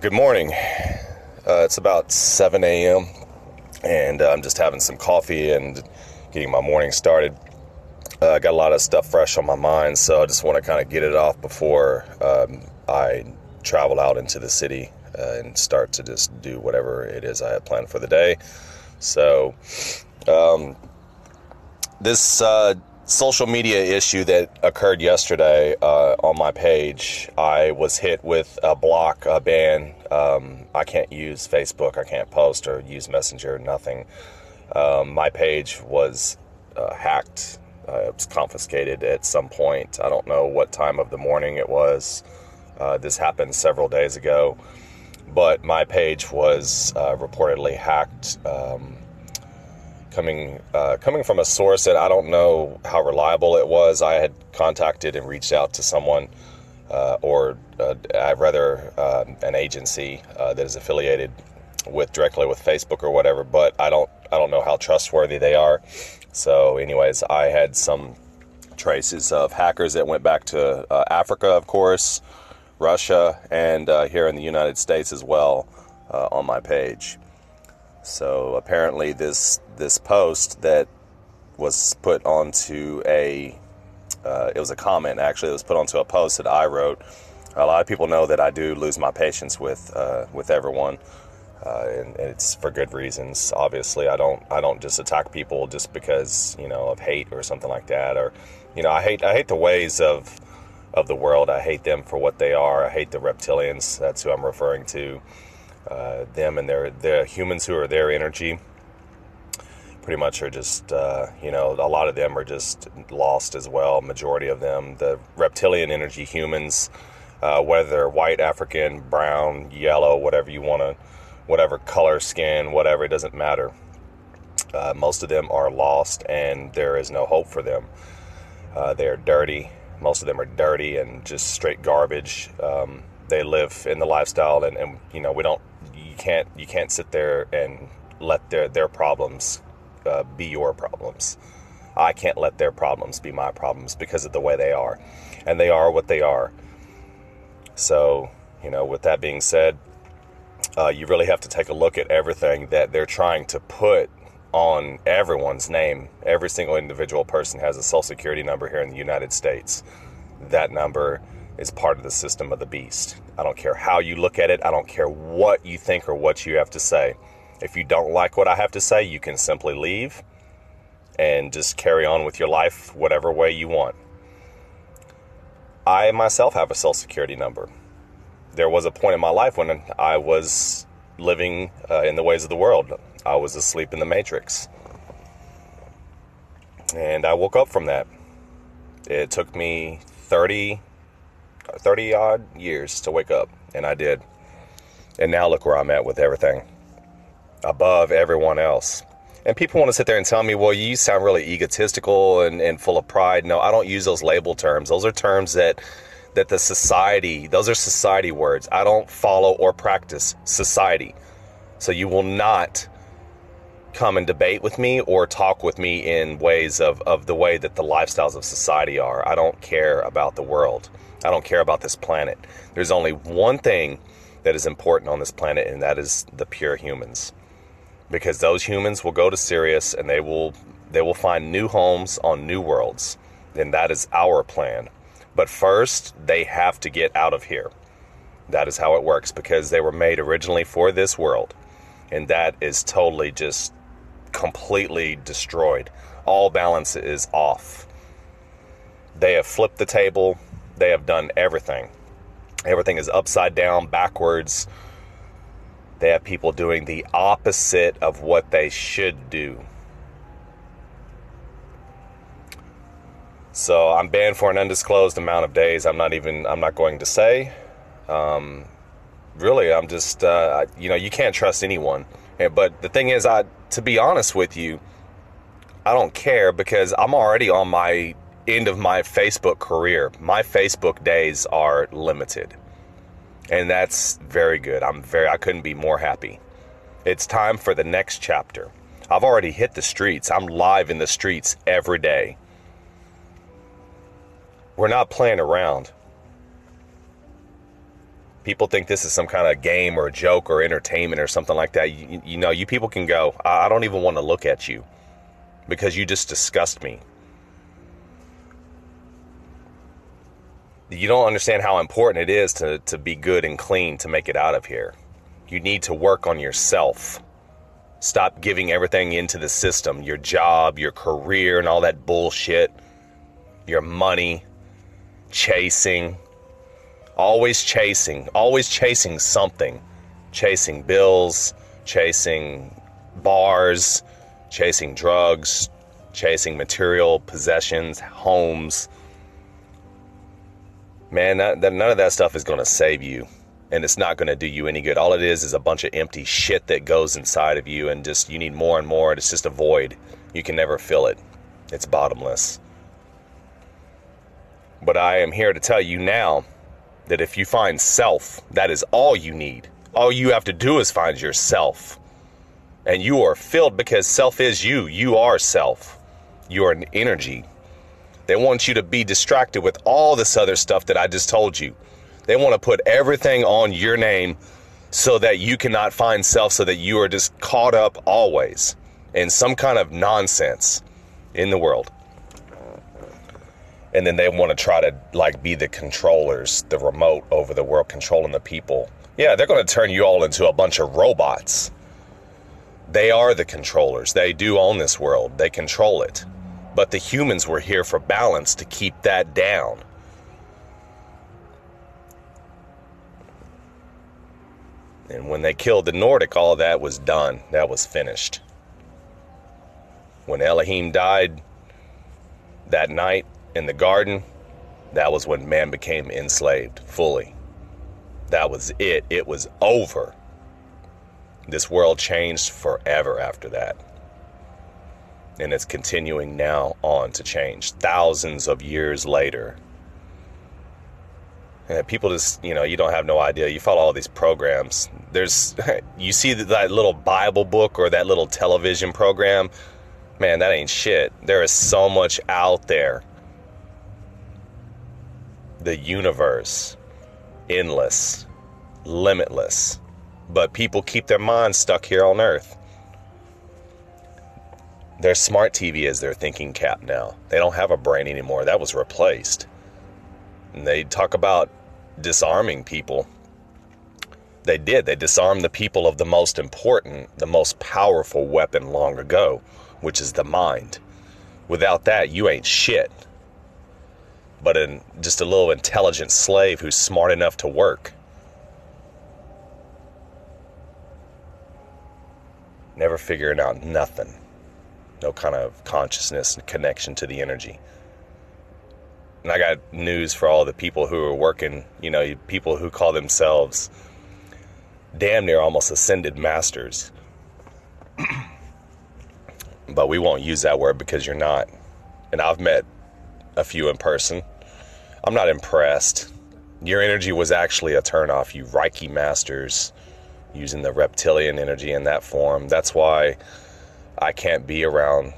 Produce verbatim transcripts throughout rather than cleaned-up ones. Good morning. Uh, it's about seven a.m. and uh, I'm just having some coffee and getting my morning started. I uh, got a lot of stuff fresh on my mind, so I just want to kind of get it off before um, I travel out into the city uh, and start to just do whatever it is I have planned for the day. So um, this uh, social media issue that occurred yesterday uh, on my page, I was hit with a block, a ban. Um, I can't use Facebook, I can't post or use Messenger, nothing. Um, my page was uh, hacked. Uh, it was confiscated at some point. I don't know what time of the morning it was. Uh, this happened several days ago, but my page was uh, reportedly hacked. Um, Coming uh, coming from a source that I don't know how reliable it was. I had contacted and reached out to someone, uh, or uh, I'd rather uh, an agency uh, that is affiliated with directly with Facebook or whatever. But I don't I don't know how trustworthy they are. So, anyways, I had some traces of hackers that went back to uh, Africa, of course, Russia, and uh, here in the United States as well uh, on my page. So apparently this this post that was put onto a, uh, it was a comment actually, it was put onto a post that I wrote. A lot of people know that I do lose my patience with uh, with everyone, uh, and, and it's for good reasons. Obviously, I don't I don't just attack people just because, you know, of hate or something like that, or, you know, I hate I hate the ways of of the world. I hate them for what they are. I hate the reptilians. That's who I'm referring to. Uh, them and their, their humans who are their energy pretty much are just, uh, you know, a lot of them are just lost as well. Majority of them, the reptilian energy humans, uh, whether they're white, African, brown, yellow, whatever you want to, whatever color, skin, whatever, it doesn't matter. Uh, most of them are lost and there is no hope for them. Uh, they're dirty. Most of them are dirty and just straight garbage. Um, they live in the lifestyle and, and, you know, we don't, you can't, you can't sit there and let their, their problems uh, be your problems. I can't let their problems be my problems because of the way they are, and they are what they are. So, you know, with that being said, uh, you really have to take a look at everything that they're trying to put on everyone's name. Every single individual person has a social security number here in the United States. That number is part of the system of the beast. I don't care how you look at it. I don't care what you think or what you have to say. If you don't like what I have to say, you can simply leave and just carry on with your life whatever way you want. I myself have a social security number. There was a point in my life when I was living uh, in the ways of the world. I was asleep in the matrix. And I woke up from that. It took me thirty, thirty odd years to wake up, and I did. And now look where I'm at with everything, above everyone else. And people want to sit there and tell me, well, you sound really egotistical and, and full of pride. No, I don't use those label terms. Those are terms that that the society, those are society words. I don't follow or practice society. So you will not come and debate with me or talk with me in ways of, of the way that the lifestyles of society are. I don't care about the world. I don't care about this planet. There's only one thing that is important on this planet, and that is the pure humans. Because those humans will go to Sirius and they will they will find new homes on new worlds. And that is our plan. But first, they have to get out of here. That is how it works, because they were made originally for this world. And that is totally just completely destroyed. All balance is off. They have flipped the table. They have done everything. Everything is upside down, backwards. They have people doing the opposite of what they should do. So I'm banned for an undisclosed amount of days. I'm not even, I'm not going to say. Um, really, I'm just, uh, you know, you can't trust anyone. But the thing is, I, to be honest with you, I don't care, because I'm already on my end of my Facebook career. My Facebook days are limited, and that's very good. I'm very, I couldn't be more happy. It's time for the next chapter. I've already hit the streets. I'm live in the streets every day. We're not playing around. people think this is some kind of game or a joke or entertainment or something like that. You, you know, you people can go, I don't even want to look at you because you just disgust me. You don't understand how important it is to, to be good and clean to make it out of here. You need to work on yourself. Stop giving everything into the system, your job, your career, and all that bullshit, your money, chasing, always chasing, always chasing something, chasing bills, chasing bars, chasing drugs, chasing material possessions, homes. Man, that, that, none of that stuff is going to save you. And it's not going to do you any good. All it is is a bunch of empty shit that goes inside of you, and just you need more and more. And it's just a void. You can never fill it. It's bottomless. But I am here to tell you now that if you find self, that is all you need. All you have to do is find yourself. And you are filled because self is you. You are self. You are an energy. They want you to be distracted with all this other stuff that I just told you. They want to put everything on your name so that you cannot find self, so that you are just caught up always in some kind of nonsense in the world. And then they want to try to like be the controllers, the remote over the world, controlling the people. Yeah, they're going to turn you all into a bunch of robots. They are the controllers. They do own this world. They control it. But the humans were here for balance to keep that down. And when they killed the Nordic, all that was done. That was finished. When Elohim died that night in the garden, that was when man became enslaved fully. That was it. It was over. This world changed forever after that. And it's continuing now on to change thousands of years later. And people just, you know, you don't have no idea. You follow all these programs. There's, you see that little Bible book or that little television program. Man, that ain't shit. There is so much out there. The universe, endless, limitless. But people keep their minds stuck here on Earth. Their smart T V is their thinking cap now. They don't have a brain anymore. That was replaced. And they talk about disarming people. They did. They disarmed the people of the most important, the most powerful weapon long ago, which is the mind. Without that, you ain't shit. But in just a little intelligent slave who's smart enough to work. Never figuring out nothing. No kind of consciousness and connection to the energy. And I got news for all the people who are working, you know, people who call themselves damn near almost ascended masters. But we won't use that word because you're not. And I've met a few in person. I'm not impressed. Your energy was actually a turnoff, you Reiki masters, using the reptilian energy in that form. That's why I can't be around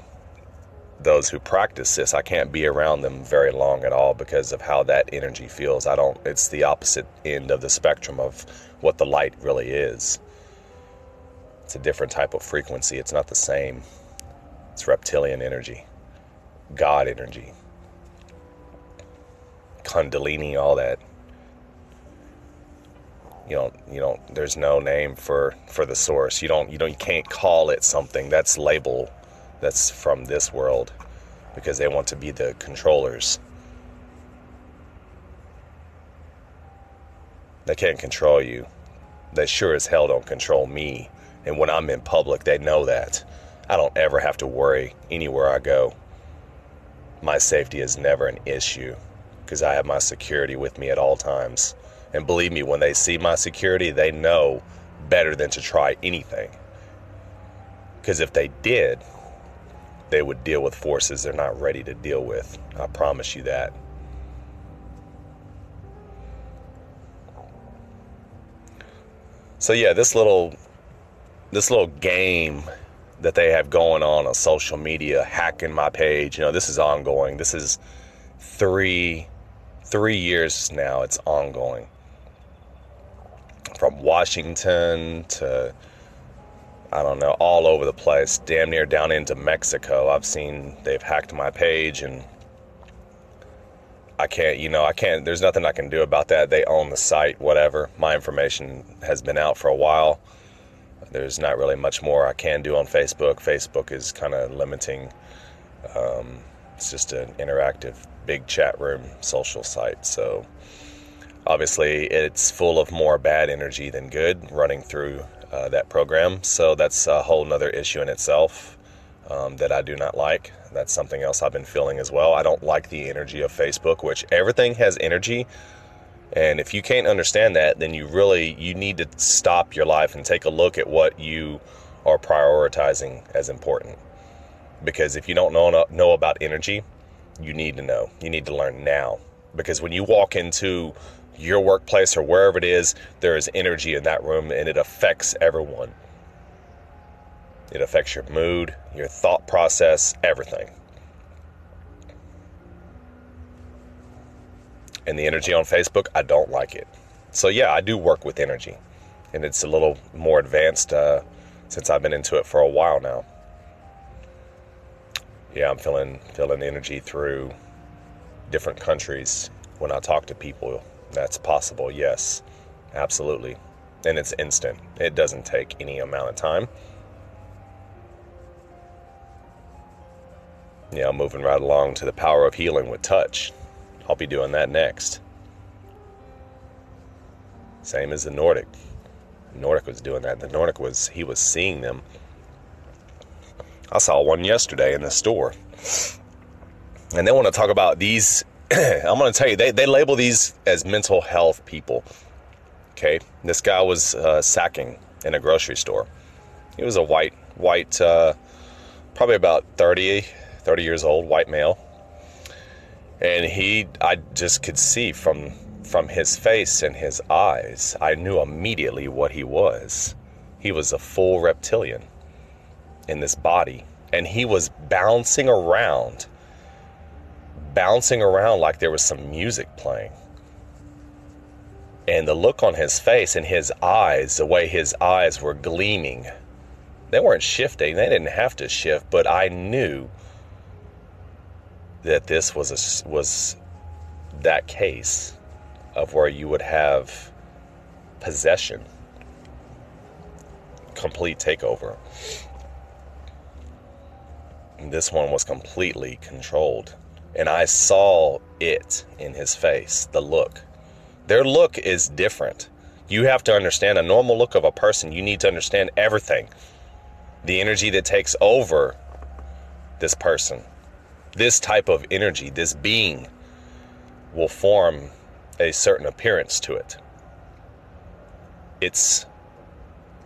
those who practice this. I can't be around them very long at all because of how that energy feels. I don't, it's the opposite end of the spectrum of what the light really is. It's a different type of frequency. It's not the same. It's reptilian energy, God energy, Kundalini, all that. You don't, you don't, there's no name for, for the source. You don't, you don't, you can't call it something. That's label. That's from this world because they want to be the controllers. They can't control you. They sure as hell don't control me. And when I'm in public, they know that. I don't ever have to worry anywhere I go. My safety is never an issue because I have my security with me at all times. And believe me, when they see my security, they know better than to try anything. Because if they did, they would deal with forces they're not ready to deal with. I promise you that. So yeah, this little this little game that they have going on on social media, hacking my page, you know, this is ongoing. This is three three years now. It's ongoing. from Washington to, I don't know, all over the place, damn near down into Mexico. I've seen they've hacked my page, and I can't, you know, I can't, there's nothing I can do about that. They own the site, whatever. My information has been out for a while. There's not really much more I can do on Facebook. Facebook is kind of limiting. Um, it's just an interactive, big chat room social site, so obviously it's full of more bad energy than good running through uh, that program. So that's a whole nother issue in itself um, that I do not like. That's something else I've been feeling as well. I don't like the energy of Facebook, which everything has energy. And if you can't understand that, then you really, you need to stop your life and take a look at what you are prioritizing as important. Because if you don't know, know about energy, you need to know. You need to learn now. Because when you walk into your workplace or wherever it is, there is energy in that room, and it affects everyone. It affects your mood, your thought process, everything. And the energy on Facebook, I don't like it. So yeah, I do work with energy, and it's a little more advanced uh, since I've been into it for a while now. Yeah, I'm feeling feeling the energy through different countries when I talk to people. That's possible, yes, absolutely. And it's instant. It doesn't take any amount of time. Yeah, I'm moving right along to the power of healing with touch. I'll be doing that next. Same as the Nordic. Nordic was doing that. The Nordic was, he was seeing them. I saw one yesterday in the store. And they want to talk about these. I'm going to tell you, they, they label these as mental health people. Okay. This guy was uh, sacking in a grocery store. He was a white, white, uh, probably about thirty, thirty years old, white male. And he, I just could see from, from his face and his eyes, I knew immediately what he was. He was a full reptilian in this body. And he was bouncing around. bouncing around like there was some music playing. And the look on his face and his eyes, the way his eyes were gleaming, they weren't shifting, they didn't have to shift, but I knew that this was a, was that case of where you would have possession, complete takeover. And this one was completely controlled. And I saw it in his face, the look. Their look is different. You have to understand a normal look of a person. You need to understand everything. The energy that takes over this person, this type of energy, this being, will form a certain appearance to it. It's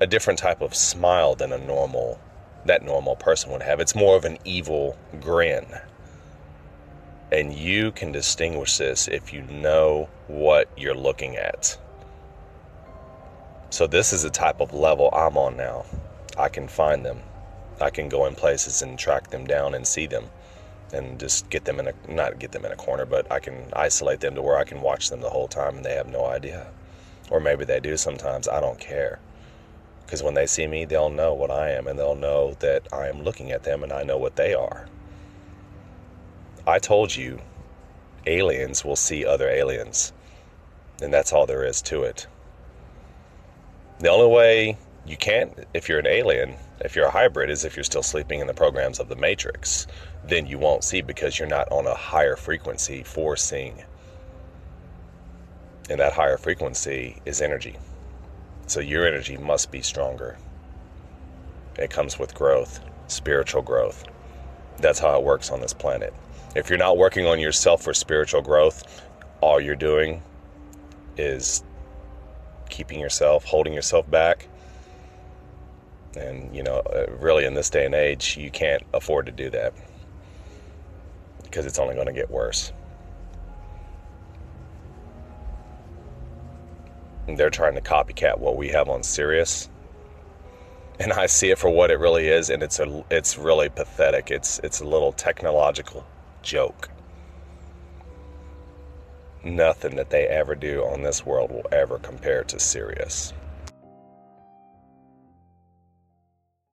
a different type of smile than a normal, that normal person would have. It's more of an evil grin. And you can distinguish this if you know what you're looking at. So this is the type of level I'm on now. I can find them. I can go in places and track them down and see them. And just get them in a, not get them in a corner, but I can isolate them to where I can watch them the whole time and they have no idea. Or maybe they do sometimes. I don't care. Because when they see me, they'll know what I am. And they'll know that I am looking at them and I know what they are. I told you, aliens will see other aliens, and that's all there is to it. The only way you can't, if you're an alien, if you're a hybrid, is if you're still sleeping in the programs of the Matrix. Then you won't see because you're not on a higher frequency for seeing. And that higher frequency is energy. So your energy must be stronger. It comes with growth, spiritual growth. That's how it works on this planet. If you're not working on yourself for spiritual growth, all you're doing is keeping yourself, holding yourself back. And, you know, really in this day and age, you can't afford to do that because it's only going to get worse. And they're trying to copycat what we have on Sirius. And I see it for what it really is, and it's a, it's really pathetic. It's, it's a little technological joke. nothing that they ever do on this world will ever compare to Sirius.